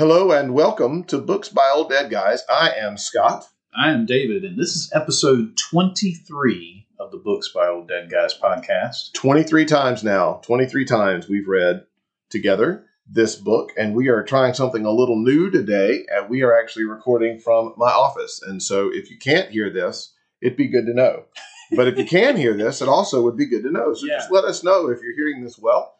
Hello and welcome to Books by Old Dead Guys. I am Scott. I am David, and this is episode 23 of the Books by Old Dead Guys podcast. 23 times now. 23 times we've read together this book, and we are trying something a little new today, and we are actually recording from my office. And so if you can't hear this, it'd be good to know. But if you can hear this, it also would be good to know. So Just let us know if you're hearing this well.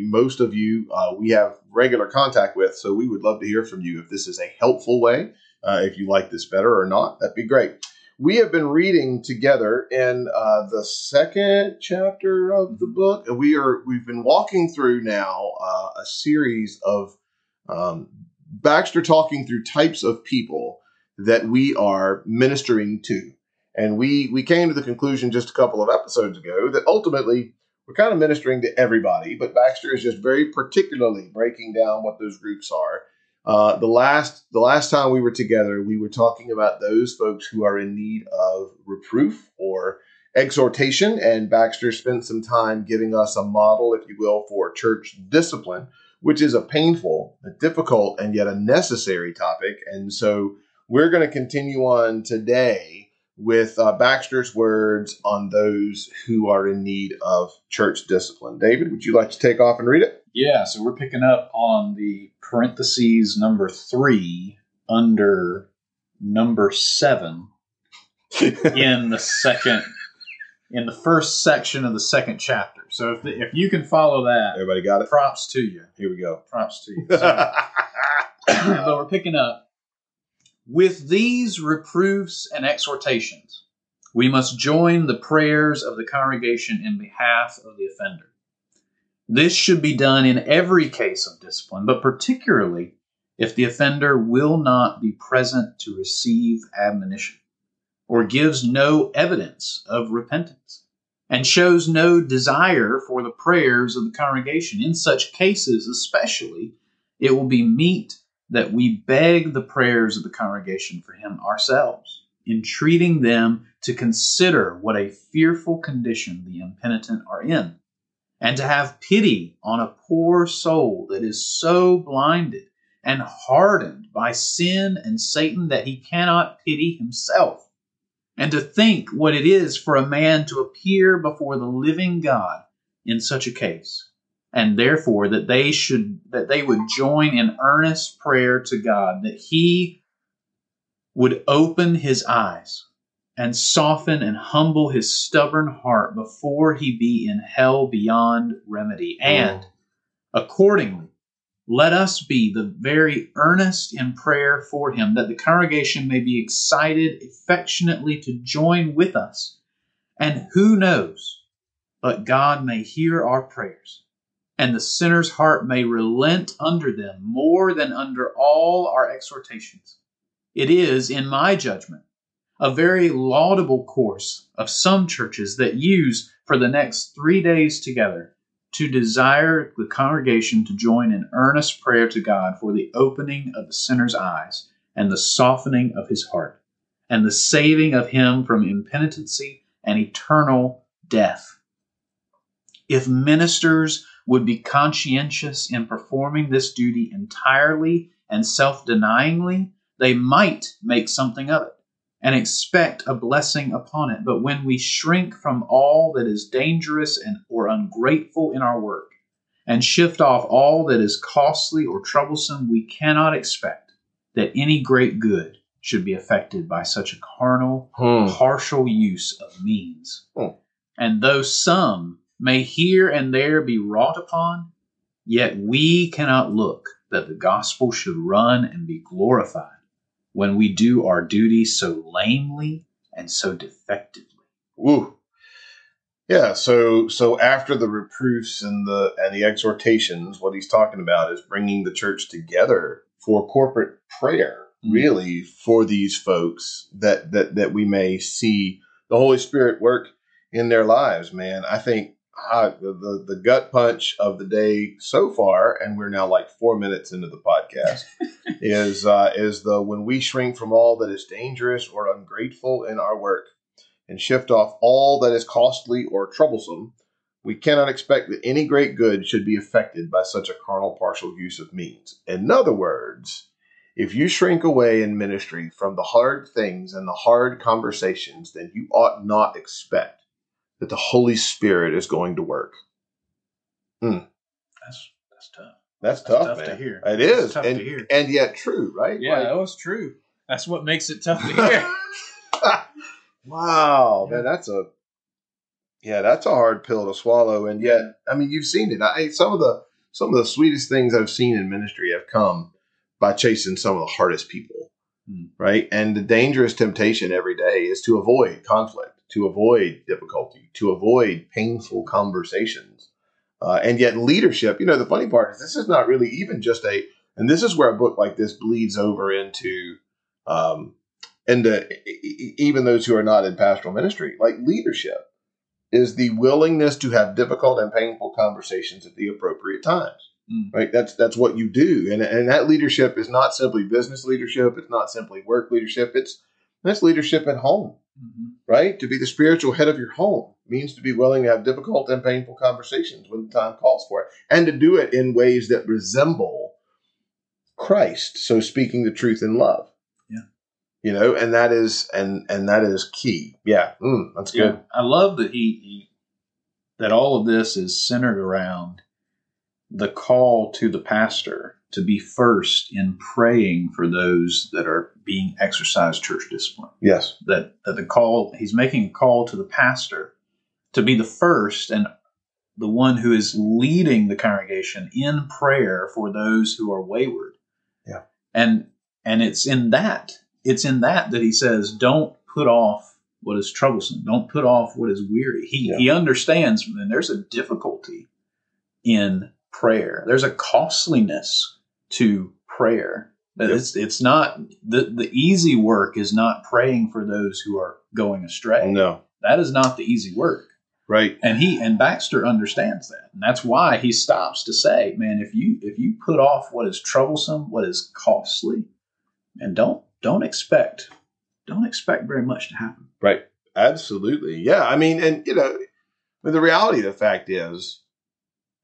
Most of you we have regular contact with, so we would love to hear from you if this is a helpful way. If you like this better or not, that'd be great. We have been reading together in the second chapter of the book. We've been walking through now a series of Baxter talking through types of people that we are ministering to. And we came to the conclusion just a couple of episodes ago that ultimately we're kind of ministering to everybody, but Baxter is just very particularly breaking down what those groups are. The last time we were together, we were talking about those folks who are in need of reproof or exhortation, and Baxter spent some time giving us a model, if you will, for church discipline, which is a painful, a difficult, and yet a necessary topic. And so we're going to continue on today with Baxter's words on those who are in need of church discipline. David, would you like to take off and read it? Yeah, so we're picking up on the parentheses number 3 under number 7 in the first section of the second chapter. So if you can follow that, everybody got it. Props to you. Here we go. Props to you. So, but we're picking up. With these reproofs and exhortations, we must join the prayers of the congregation in behalf of the offender. This should be done in every case of discipline, but particularly if the offender will not be present to receive admonition, or gives no evidence of repentance, and shows no desire for the prayers of the congregation. In such cases, especially, it will be meet that we beg the prayers of the congregation for him ourselves, entreating them to consider what a fearful condition the impenitent are in, and to have pity on a poor soul that is so blinded and hardened by sin and Satan that he cannot pity himself, and to think what it is for a man to appear before the living God in such a case. And therefore that they would join in earnest prayer to God that he would open his eyes and soften and humble his stubborn heart before he be in hell beyond remedy. And accordingly, let us be the very earnest in prayer for him, that the congregation may be excited affectionately to join with us. And who knows, but God may hear our prayers, and the sinner's heart may relent under them more than under all our exhortations. It is, in my judgment, a very laudable course of some churches that use for the next 3 days together to desire the congregation to join in earnest prayer to God for the opening of the sinner's eyes and the softening of his heart and the saving of him from impenitency and eternal death. If ministers would be conscientious in performing this duty entirely and self-denyingly, they might make something of it and expect a blessing upon it. But when we shrink from all that is dangerous and or ungrateful in our work and shift off all that is costly or troublesome, we cannot expect that any great good should be affected by such a carnal, partial use of means. And though some may here and there be wrought upon, yet we cannot look that the gospel should run and be glorified when we do our duty so lamely and so defectively. Woo. Yeah, so after the reproofs and the exhortations, what he's talking about is bringing the church together for corporate prayer, really, for these folks that we may see the Holy Spirit work in their lives, man. I think the gut punch of the day so far, and we're now like 4 minutes into the podcast, is when we shrink from all that is dangerous or ungrateful in our work and shift off all that is costly or troublesome, We cannot expect that any great good should be affected by such a carnal partial use of means. In other words, if you shrink away in ministry from the hard things and the hard conversations, then you ought not expect that the Holy Spirit is going to work. Mm. That's tough, man. To hear. It is. Tough to hear. And yet true, right? Yeah, that was true. That's what makes it tough to hear. Wow, yeah. Man, that's a hard pill to swallow. And yet, I mean, you've seen it. Some of the sweetest things I've seen in ministry have come by chasing some of the hardest people, right? And the dangerous temptation every day is to avoid conflict, to avoid difficulty, to avoid painful conversations. And yet leadership, the funny part is this is not really even just and this is where a book like this bleeds over into even those who are not in pastoral ministry. Like, leadership is the willingness to have difficult and painful conversations at the appropriate times, right? That's what you do. And that leadership is not simply business leadership. It's not simply work leadership. That's leadership at home. Mm-hmm. Right? To be the spiritual head of your home means to be willing to have difficult and painful conversations when the time calls for it, and to do it in ways that resemble Christ. So speaking the truth in love. Yeah. And that is and that is key. Yeah. That's good. I love that he that all of this is centered around the call to the pastor to be first in praying for those that are being exercised church discipline. Yes. That he's making a call to the pastor to be the first and the one who is leading the congregation in prayer for those who are wayward. Yeah. And it's in that he says, don't put off what is troublesome. Don't put off what is weary. He understands, and there's a difficulty in prayer. There's a costliness to prayer. That it's not the easy work is not praying for those who are going astray. No, that is not the easy work, right? And Baxter understands that, and that's why he stops to say, "Man, if you put off what is troublesome, what is costly, and don't expect very much to happen." Right? Absolutely. Yeah. I mean, and the reality of the fact is,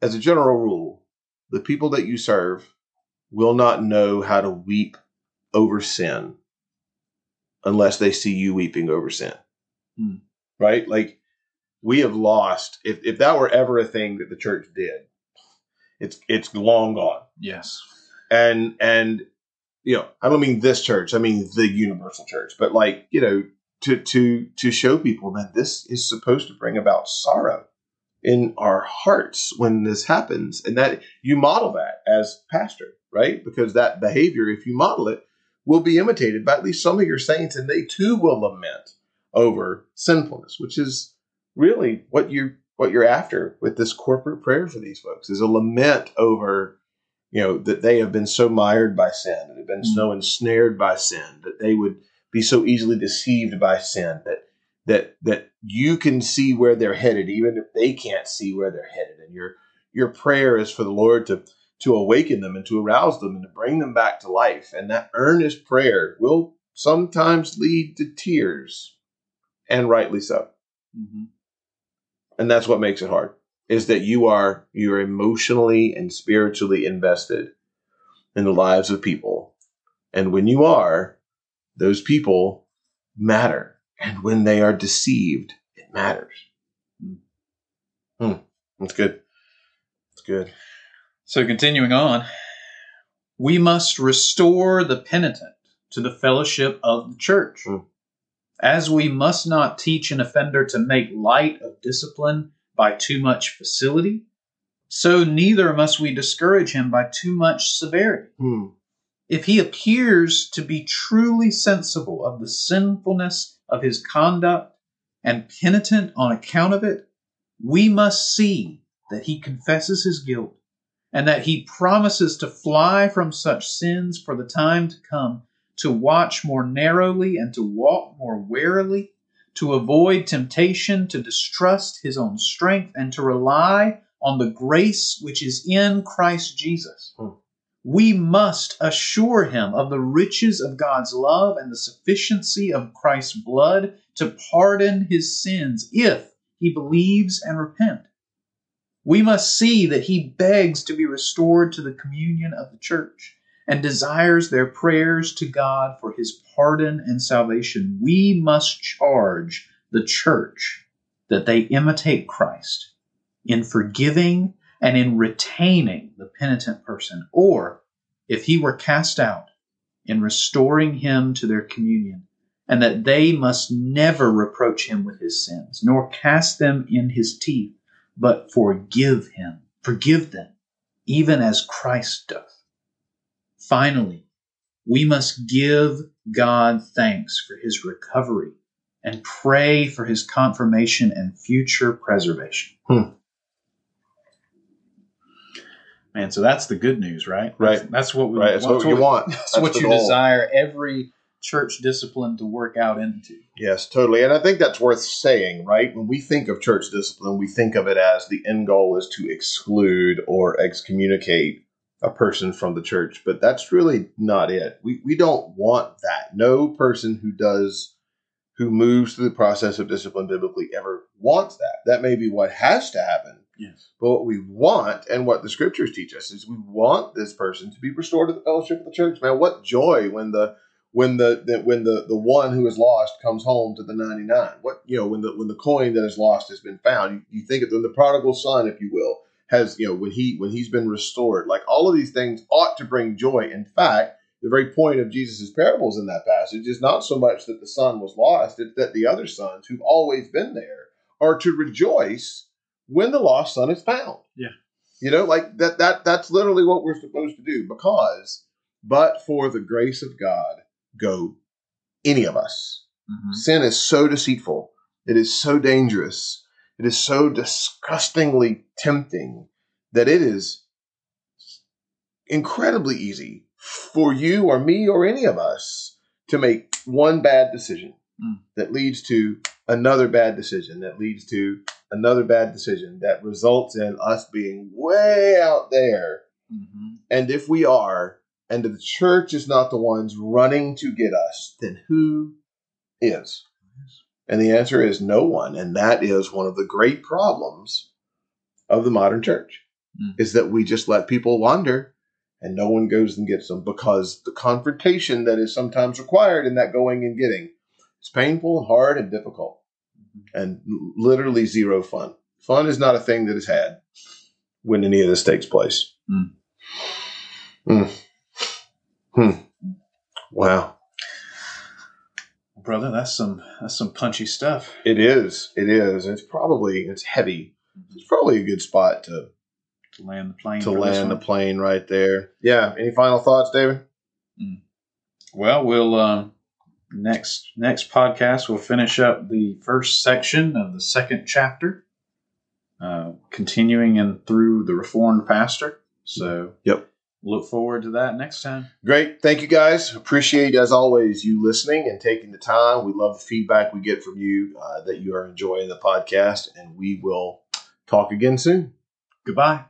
as a general rule, the people that you serve will not know how to weep over sin unless they see you weeping over sin, right? Like, we have lost, if that were ever a thing that the church did, it's long gone. Yes. And, I don't mean this church, I mean the universal church, but to show people that this is supposed to bring about sorrow in our hearts when this happens, and that you model that as pastor, right? Because that behavior, if you model it, will be imitated by at least some of your saints, and they too will lament over sinfulness, which is really what you're after with this corporate prayer for these folks, is a lament over, that they have been so mired by sin, and have been so ensnared by sin, that they would be so easily deceived by sin, that you can see where they're headed, even if they can't see where they're headed. And your prayer is for the Lord to awaken them and to arouse them and to bring them back to life. And that earnest prayer will sometimes lead to tears, and rightly so. Mm-hmm. And that's what makes it hard, is that you're emotionally and spiritually invested in the lives of people. And when you are, those people matter. And when they are deceived, it matters. That's good. That's good. So continuing on, we must restore the penitent to the fellowship of the church, as we must not teach an offender to make light of discipline by too much facility, so neither must we discourage him by too much severity. If he appears to be truly sensible of the sinfulness of his conduct and penitent on account of it, we must see that he confesses his guilt and that he promises to fly from such sins for the time to come, to watch more narrowly and to walk more warily, to avoid temptation, to distrust his own strength, and to rely on the grace which is in Christ Jesus. We must assure him of the riches of God's love and the sufficiency of Christ's blood to pardon his sins if he believes and repent. We must see that he begs to be restored to the communion of the church and desires their prayers to God for his pardon and salvation. We must charge the church that they imitate Christ in forgiving and in retaining the penitent person, or, if he were cast out, in restoring him to their communion, and that they must never reproach him with his sins, nor cast them in his teeth, but forgive them, even as Christ doth. Finally, we must give God thanks for his recovery and pray for his confirmation and future preservation. Man, so that's the good news, right? Right. That's what we want. That's what you want. That's what you desire every church discipline to work out into. Yes, totally. And I think that's worth saying, right? When we think of church discipline, we think of it as the end goal is to exclude or excommunicate a person from the church. But that's really not it. We don't want that. No person who moves through the process of discipline biblically ever wants that. That may be what has to happen. Yes. But what we want and what the scriptures teach us is we want this person to be restored to the fellowship of the church. Man, what joy when the one who is lost comes home to the 99. What, you know, when the coin that is lost has been found. You think of the prodigal son, if you will, has, you know, when he's been restored. Like, all of these things ought to bring joy. In fact, the very point of Jesus' parables in that passage is not so much that the son was lost, it's that the other sons who've always been there are to rejoice when the lost son is found. Yeah. You know, like that's literally what we're supposed to do, because but for the grace of God go any of us. Mm-hmm. Sin is so deceitful. It is so dangerous. It is so disgustingly tempting that it is incredibly easy for you or me or any of us to make one bad decision that leads to another bad decision that leads to another bad decision that results in us being way out there. Mm-hmm. And if we are, and the church is not the ones running to get us, then who is? And the answer is no one. And that is one of the great problems of the modern church, is that we just let people wander and no one goes and gets them, because the confrontation that is sometimes required in that going and getting is painful and hard and difficult. And literally zero fun. Fun is not a thing that is had when any of this takes place. Wow, brother, that's some punchy stuff. It is. It is. It's heavy. It's probably a good spot to land the plane. To land the plane right there. Yeah. Any final thoughts, David? Well, we'll. Next podcast, we'll finish up the first section of the second chapter, continuing in through the Reformed Pastor. So Look forward to that next time. Great. Thank you, guys. Appreciate, as always, you listening and taking the time. We love the feedback we get from you, that you are enjoying the podcast, and we will talk again soon. Goodbye.